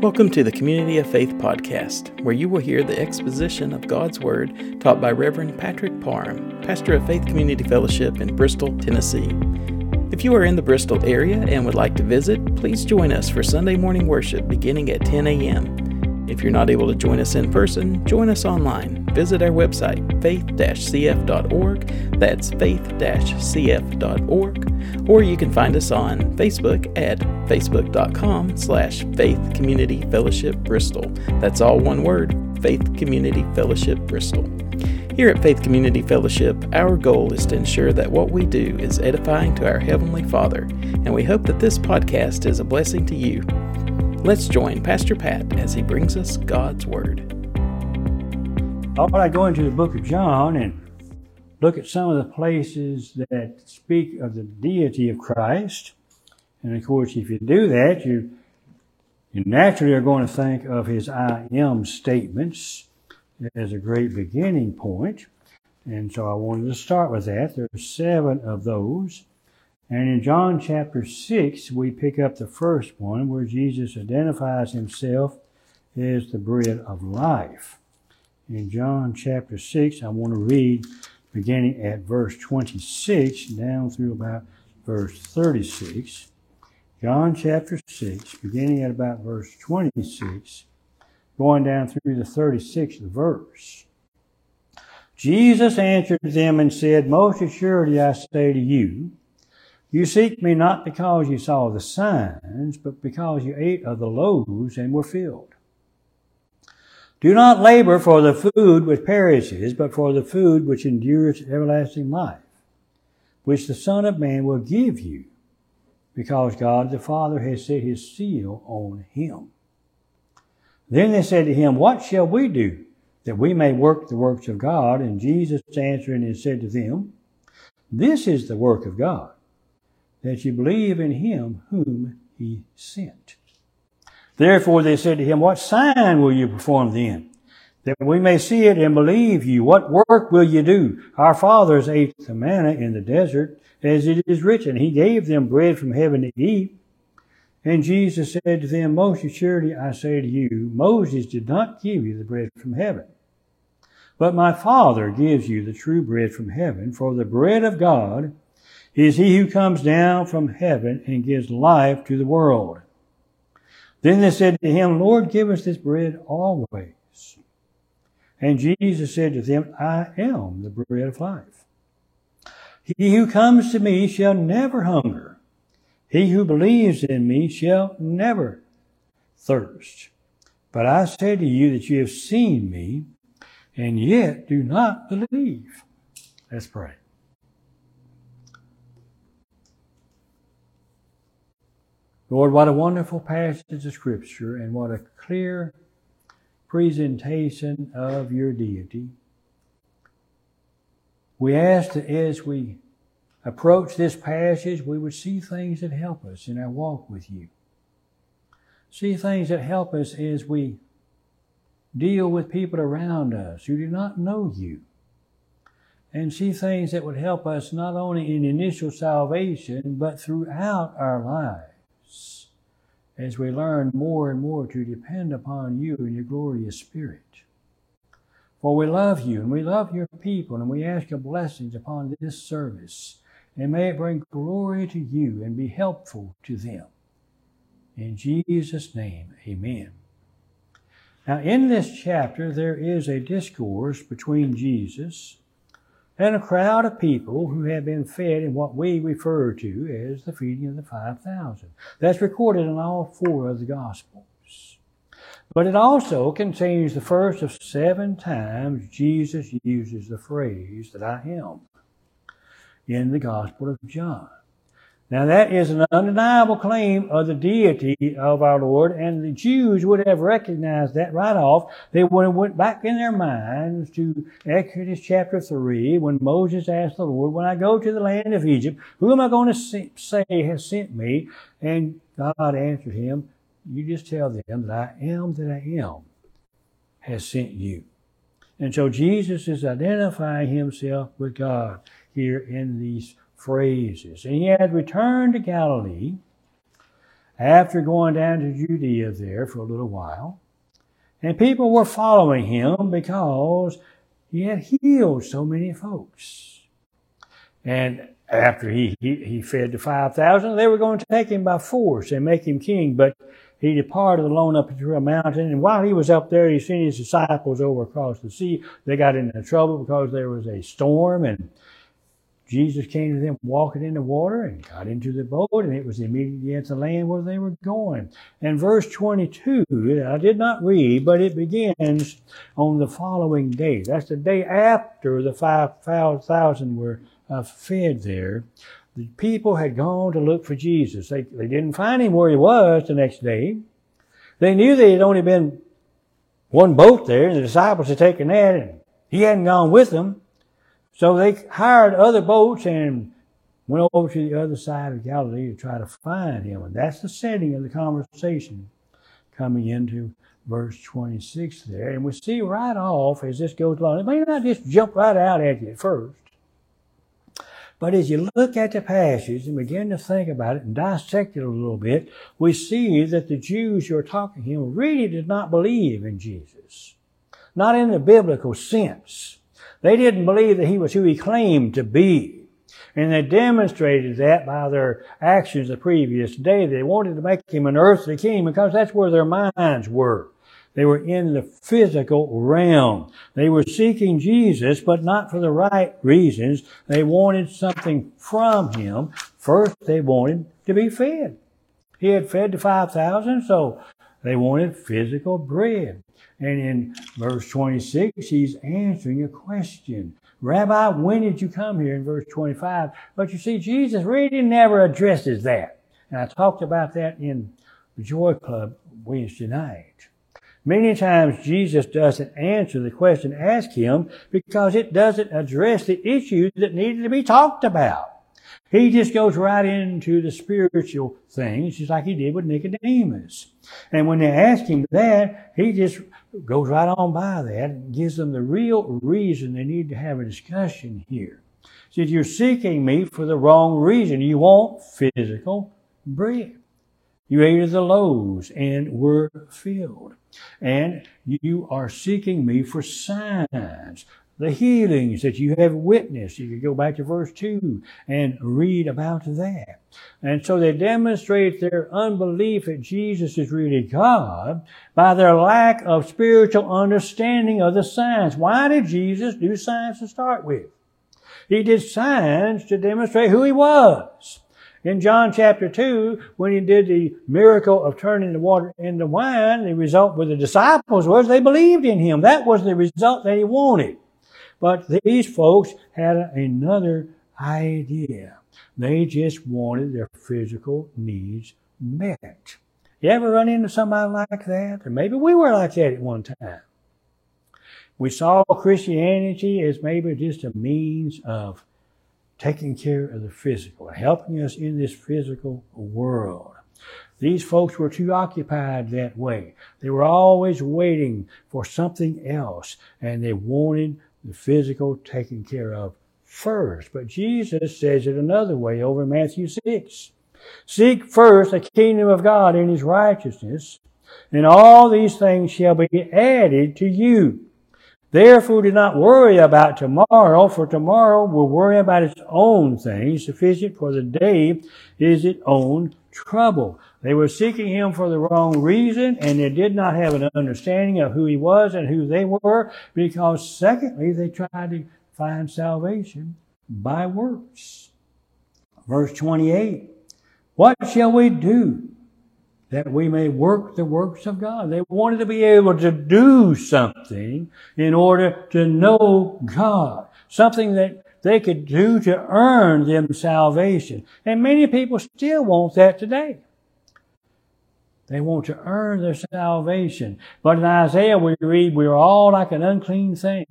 Welcome to the Community of Faith podcast, where you will hear the exposition of God's Word taught by Rev. Patrick Parham, pastor of Faith Community Fellowship in Bristol, Tennessee. If you are in the Bristol area and would like to visit, please join us for Sunday morning worship beginning at 10 a.m. If you're not able to join us in person, join us online. Visit our website, faith-cf.org, that's faith-cf.org, or you can find us on Facebook at facebook.com/Faith Community Fellowship Bristol. That's all one word, Faith Community Fellowship Bristol. Here at Faith Community Fellowship, our goal is to ensure that what we do is edifying to our Heavenly Father, and we hope that this podcast is a blessing to you. Let's join Pastor Pat as he brings us God's Word. All right, go into the book of John and look at some of the places that speak of the deity of Christ. And of course, if you do that, you naturally are going to think of his I am statements as a great beginning point. And so I wanted to start with that. There are seven of those. And in John chapter 6, we pick up the first one where Jesus identifies himself as the bread of life. In John chapter 6, I want to read beginning at verse 26 down through about verse 36. John chapter 6, beginning at about verse 26. Going down through the 36th verse. Jesus answered them and said, "Most assuredly I say to you, you seek me not because you saw the signs, but because you ate of the loaves and were filled. Do not labor for the food which perishes, but for the food which endures everlasting life, which the Son of Man will give you, because God the Father has set his seal on him." Then they said to him, "What shall we do that we may work the works of God?" And Jesus answering and said to them, "This is the work of God, that you believe in him whom he sent." Therefore they said to him, "What sign will you perform then, that we may see it and believe you? What work will you do? Our fathers ate the manna in the desert, as it is written, he gave them bread from heaven to eat." And Jesus said to them, "Most assuredly I say to you, Moses did not give you the bread from heaven, but my Father gives you the true bread from heaven. For the bread of God is he who comes down from heaven and gives life to the world." Then they said to him, "Lord, give us this bread always." And Jesus said to them, "I am the bread of life. He who comes to me shall never hunger. He who believes in me shall never thirst. But I say to you that you have seen me, and yet do not believe." Let's pray. Lord, what a wonderful passage of Scripture, and what a clear presentation of your deity. We ask that as we approach this passage, we would see things that help us in our walk with you. See things that help us as we deal with people around us who do not know you. And see things that would help us not only in initial salvation, but throughout our lives as we learn more and more to depend upon you and your glorious Spirit. For we love you and we love your people, and we ask your blessings upon this service. And may it bring glory to you and be helpful to them. In Jesus' name, amen. Now, in this chapter, there is a discourse between Jesus and a crowd of people who have been fed in what we refer to as the feeding of the 5,000. That's recorded in all four of the Gospels. But it also contains the first of seven times Jesus uses the phrase that I am in the Gospel of John. Now that is an undeniable claim of the deity of our Lord, and the Jews would have recognized that right off. They would have went back in their minds to Exodus chapter 3 when Moses asked the Lord, "When I go to the land of Egypt, who am I going to say has sent me?" And God answered him, "You just tell them that I am has sent you." And so Jesus is identifying himself with God here in these phrases. And he had returned to Galilee after going down to Judea there for a little while. And people were following him because he had healed so many folks. And after he fed the 5,000, they were going to take him by force and make him king. But he departed alone up into a mountain. And while he was up there, he sent his disciples over across the sea. They got into trouble because there was a storm. And Jesus came to them walking in the water and got into the boat. And it was immediately at the land where they were going. And verse 22, I did not read, but it begins on the following day. That's the day after the 5,000 were fed there. The people had gone to look for Jesus. They didn't find him where he was the next day. They knew there had only been one boat there, and the disciples had taken that, and he hadn't gone with them. So they hired other boats and went over to the other side of Galilee to try to find him. And that's the setting of the conversation coming into verse 26 there. And we see right off as this goes along, it may not just jump right out at you at first. But as you look at the passage and begin to think about it and dissect it a little bit, we see that the Jews who are talking to him really did not believe in Jesus. Not in the biblical sense. They didn't believe that he was who he claimed to be. And they demonstrated that by their actions the previous day. They wanted to make him an earthly king because that's where their minds were. They were in the physical realm. They were seeking Jesus, but not for the right reasons. They wanted something from him. First, they wanted to be fed. He had fed the 5,000, so they wanted physical bread. And in verse 26, he's answering a question. Rabbi, when did you come here? In verse 25. But you see, Jesus really never addresses that. And I talked about that in the Joy Club Wednesday night. Many times Jesus doesn't answer the question asked him because it doesn't address the issues that needed to be talked about. He just goes right into the spiritual things, just like he did with Nicodemus. And when they ask him that, he just goes right on by that and gives them the real reason they need to have a discussion here. He said, you're seeking me for the wrong reason. You want physical bread. You ate of the loaves and were filled. And you are seeking me for signs, the healings that you have witnessed. You can go back to verse 2 and read about that. And so they demonstrate their unbelief that Jesus is really God by their lack of spiritual understanding of the signs. Why did Jesus do signs to start with? He did signs to demonstrate who he was. In John chapter 2, when he did the miracle of turning the water into wine, the result with the disciples was they believed in him. That was the result that he wanted. But these folks had another idea. They just wanted their physical needs met. You ever run into somebody like that? Or maybe we were like that at one time. We saw Christianity as maybe just a means of taking care of the physical, helping us in this physical world. These folks were too occupied that way. They were always waiting for something else, and they wanted the physical taken care of first. But Jesus says it another way over in Matthew 6. Seek first the kingdom of God and his righteousness, and all these things shall be added to you. Therefore, do not worry about tomorrow, for tomorrow will worry about its own things. Sufficient for the day is its own trouble. They were seeking him for the wrong reason, and they did not have an understanding of who he was and who they were, because secondly, they tried to find salvation by works. Verse 28, what shall we do that we may work the works of God? They wanted to be able to do something in order to know God. Something that they could do to earn them salvation. And many people still want that today. They want to earn their salvation. But in Isaiah we read, we are all like an unclean thing.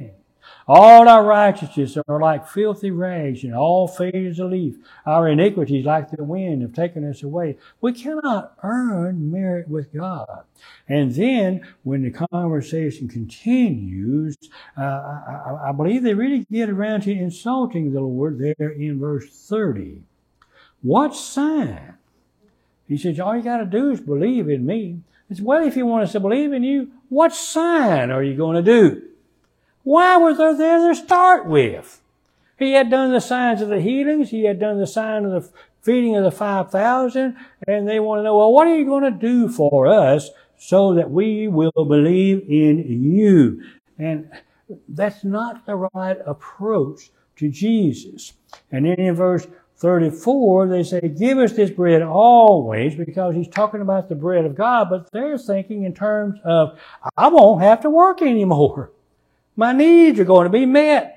All our righteousness are like filthy rags, and all fade as a leaf. Our iniquities, like the wind, have taken us away. We cannot earn merit with God. And then, when the conversation continues, I believe they really get around to insulting the Lord there in verse 30. What sign He says, all you got to do is believe in me. I said, well, if you want us to believe in you, what sign are you going to do? Why was there there to start with? He had done the signs of the healings. He had done the sign of the feeding of the 5,000. And they want to know, well, what are you going to do for us so that we will believe in you? And that's not the right approach to Jesus. And then in verse 34, they say, give us this bread always, because he's talking about the bread of God, but they're thinking in terms of, I won't have to work anymore. My needs are going to be met.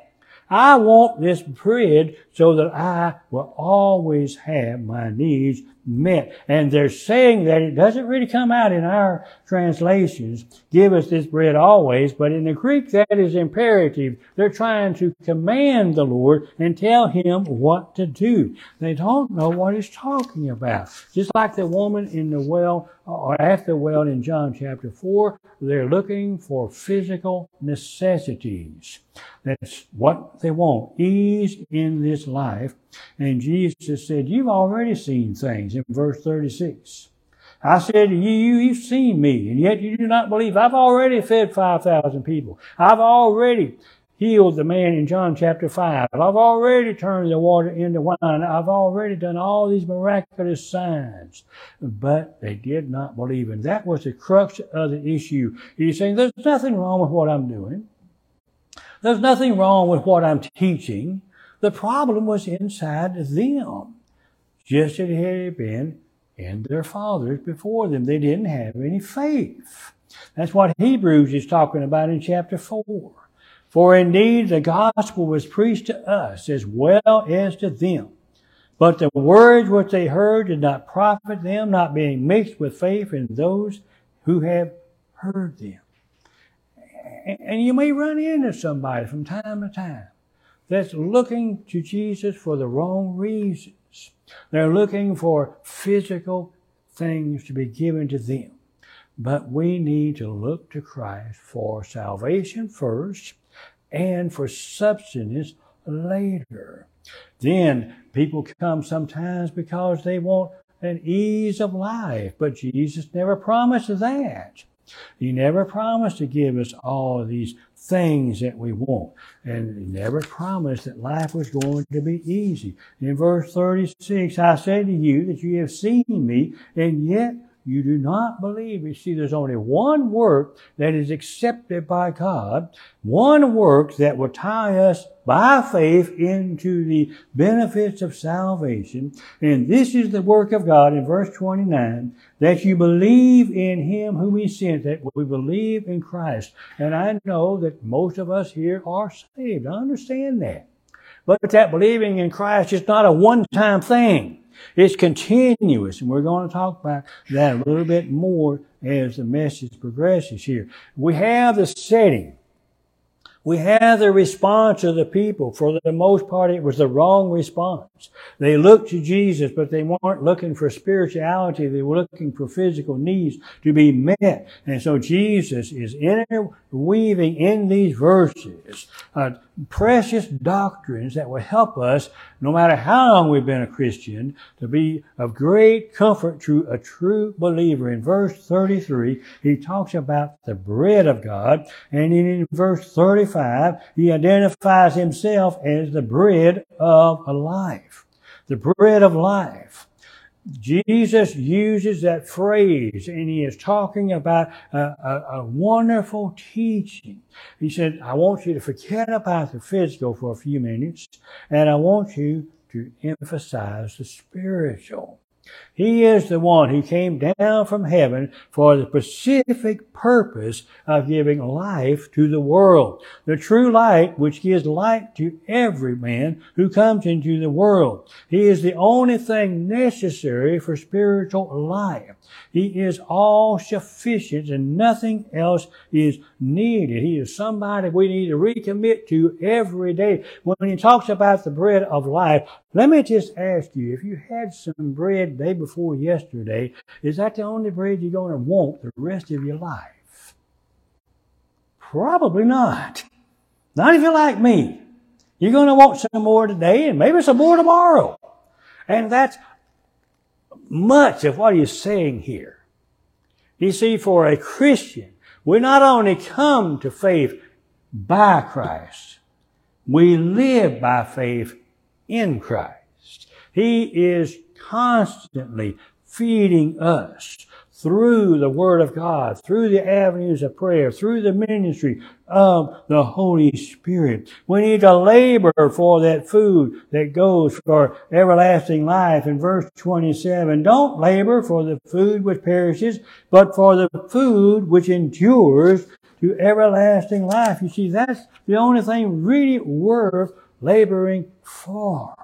I want this bread so that I will always have my needs met. And they're saying that it doesn't really come out in our translations, give us this bread always, but in the Greek that is imperative. They're trying to command the Lord and tell him what to do. They don't know what he's talking about. Just like the woman in the well, or at the well in John chapter 4, they're looking for physical necessities. That's what they want, ease in this life. And Jesus said, you've already seen things in verse 36. I said to you, you've seen me, and yet you do not believe. I've already fed 5,000 people. I've already healed the man in John chapter 5. I've already turned the water into wine. I've already done all these miraculous signs. But they did not believe. And that was the crux of the issue. He's saying, there's nothing wrong with what I'm doing. There's nothing wrong with what I'm teaching. The problem was inside them, just as it had been in their fathers before them. They didn't have any faith. That's what Hebrews is talking about in chapter 4. For indeed the gospel was preached to us as well as to them. But the words which they heard did not profit them, not being mixed with faith in those who have heard them. And you may run into somebody from time to time that's looking to Jesus for the wrong reasons. They're looking for physical things to be given to them. But we need to look to Christ for salvation first and for substance later. Then people come sometimes because they want an ease of life, but Jesus never promised that. He never promised to give us all of these things that we want. And he never promised that life was going to be easy. In verse 36, I say to you that you have seen me, and yet you do not believe. You see, there's only one work that is accepted by God, one work that will tie us by faith into the benefits of salvation. And this is the work of God in verse 29, that you believe in him whom he sent, that we believe in Christ. And I know that most of us here are saved. I understand that. But that believing in Christ is not a one-time thing. It's continuous, and we're going to talk about that a little bit more as the message progresses here. We have the setting. We have the response of the people. For the most part, it was the wrong response. They looked to Jesus, but they weren't looking for spirituality. They were looking for physical needs to be met. And so Jesus is interweaving in these verses precious doctrines that will help us, no matter how long we've been a Christian, to be of great comfort to a true believer. In verse 33, he talks about the bread of God. And in verse 35, he identifies himself as the bread of life. The bread of life. Jesus uses that phrase, and he is talking about a wonderful teaching. He said, I want you to forget about the physical for a few minutes, and I want you to emphasize the spiritual. He is the one who came down from heaven for the specific purpose of giving life to the world. The true light which gives light to every man who comes into the world. He is the only thing necessary for spiritual life. He is all sufficient and nothing else is needed. He is somebody we need to recommit to every day. When he talks about the bread of life, let me just ask you, if you had some bread the day before yesterday, is that the only bread you're going to want the rest of your life? Probably not. Not if you're like me. You're going to want some more today and maybe some more tomorrow. And that's much of what he's saying here. You see, for a Christian, we not only come to faith by Christ, we live by faith in Christ. He is constantly feeding us through the Word of God, through the avenues of prayer, through the ministry of the Holy Spirit. We need to labor for that food that goes for everlasting life. In verse 27, don't labor for the food which perishes, but for the food which endures to everlasting life. You see, that's the only thing really worth laboring for.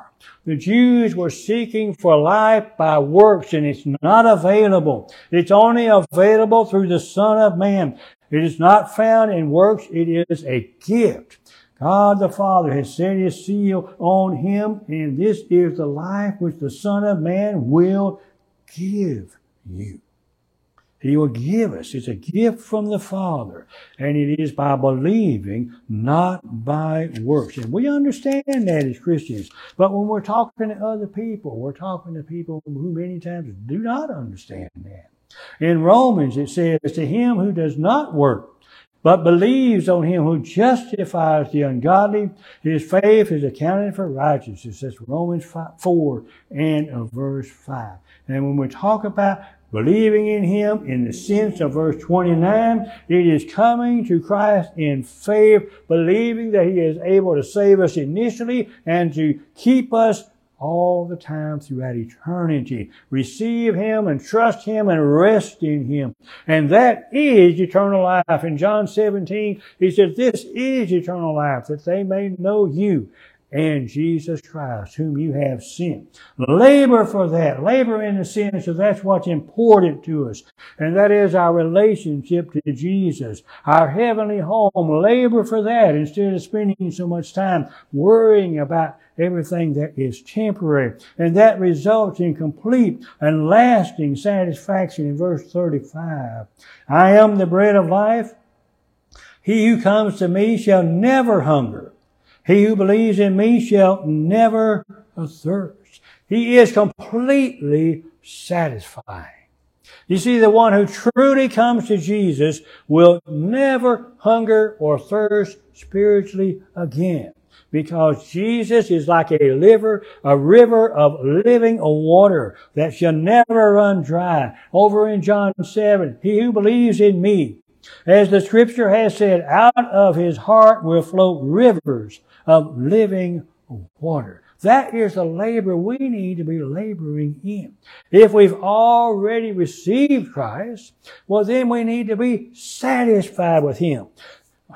The Jews were seeking for life by works, and it's not available. It's only available through the Son of Man. It is not found in works. It is a gift. God the Father has set His seal on Him, and this is the life which the Son of Man will give you. He will give us. It's a gift from the Father. And it is by believing, not by works. And we understand that as Christians. But when we're talking to other people, we're talking to people who many times do not understand that. In Romans it says, to him who does not work, but believes on him who justifies the ungodly, his faith is accounted for righteousness. That's Romans 4 and verse 5. And when we talk about believing in Him in the sense of verse 29, it is coming to Christ in faith, believing that He is able to save us initially and to keep us all the time throughout eternity. Receive Him and trust Him and rest in Him. And that is eternal life. In John 17, He said, this is eternal life, that they may know You and Jesus Christ, whom you have sent. Labor for that. Labor in the sense that that's what's important to us. And that is our relationship to Jesus, our heavenly home. Labor for that instead of spending so much time worrying about everything that is temporary. And that results in complete and lasting satisfaction. In verse 35, I am the bread of life. He who comes to me shall never hunger. He who believes in me shall never thirst. He is completely satisfying. You see, the one who truly comes to Jesus will never hunger or thirst spiritually again, because Jesus is like a river of living water that shall never run dry. Over in John 7, he who believes in me, as the Scripture has said, out of his heart will flow rivers of living water. That is the labor we need to be laboring in. If we've already received Christ, well, then we need to be satisfied with Him.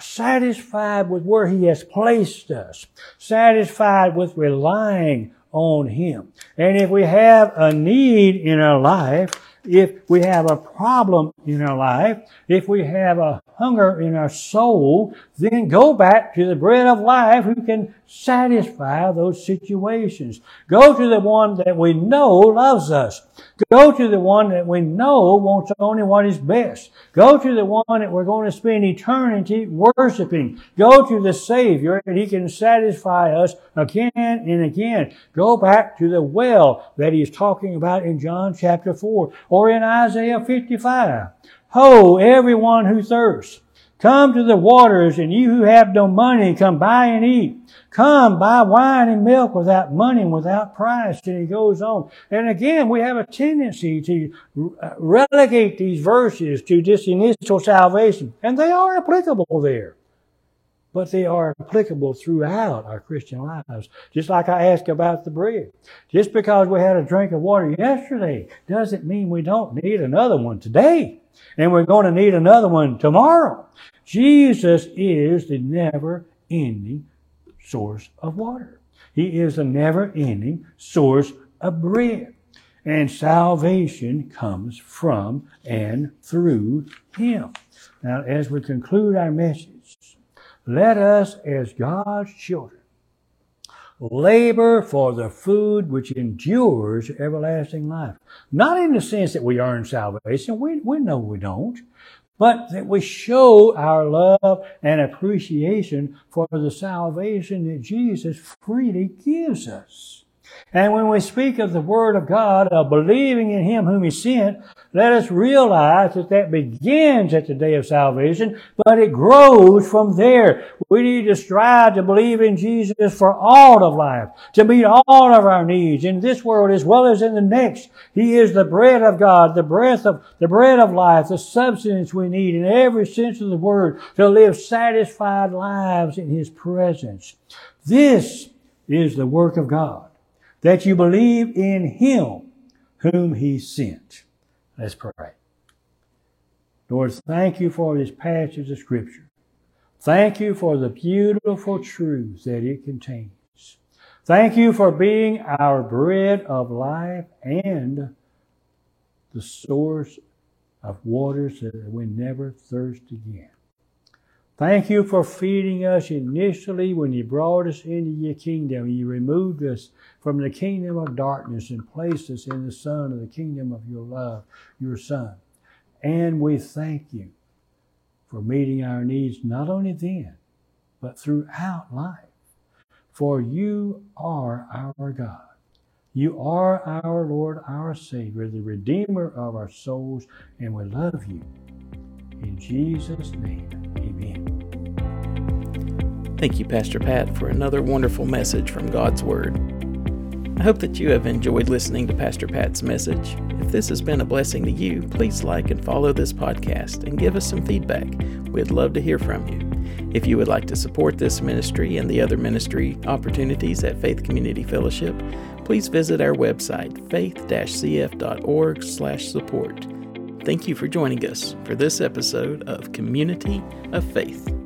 Satisfied with where He has placed us. Satisfied with relying on Him. And if we have a need in our life, if we have a problem in our life, if we have a hunger in our soul, then go back to the bread of life who can satisfy those situations. Go to the one that we know loves us. Go to the one that we know wants only what is best. Go to the one that we're going to spend eternity worshiping. Go to the Savior, and He can satisfy us again and again. Go back to the well that He's talking about in John chapter 4 or in Isaiah 55. Ho, everyone who thirsts, come to the waters, and you who have no money, come buy and eat. Come, buy wine and milk without money and without price. And he goes on. And again, we have a tendency to relegate these verses to just initial salvation. And they are applicable there. But they are applicable throughout our Christian lives. Just like I asked about the bread. Just because we had a drink of water yesterday doesn't mean we don't need another one today. And we're going to need another one tomorrow. Jesus is the never-ending source of water. He is the never-ending source of bread. And salvation comes from and through Him. Now, as we conclude our message, let us, as God's children, labor for the food which endures everlasting life. Not in the sense that we earn salvation. We know we don't. But that we show our love and appreciation for the salvation that Jesus freely gives us. And when we speak of the Word of God, of believing in Him whom He sent, let us realize that that begins at the day of salvation, but it grows from there. We need to strive to believe in Jesus for all of life, to meet all of our needs in this world as well as in the next. He is the bread of God, the bread of life, the substance we need in every sense of the word to live satisfied lives in His presence. This is the work of God, that you believe in Him whom He sent. Let's pray. Lord, thank you for this passage of Scripture. Thank you for the beautiful truth that it contains. Thank you for being our bread of life and the source of water so that we never thirst again. Thank you for feeding us initially when you brought us into your kingdom. You removed us from the kingdom of darkness and placed us in the Son of the kingdom of your love, your Son. And we thank you for meeting our needs not only then, but throughout life. For you are our God. You are our Lord, our Savior, the Redeemer of our souls, and we love you. In Jesus' name, amen. Thank you, Pastor Pat, for another wonderful message from God's Word. I hope that you have enjoyed listening to Pastor Pat's message. If this has been a blessing to you, please like and follow this podcast and give us some feedback. We'd love to hear from you. If you would like to support this ministry and the other ministry opportunities at Faith Community Fellowship, please visit our website, faith-cf.org/support. Thank you for joining us for this episode of Community of Faith.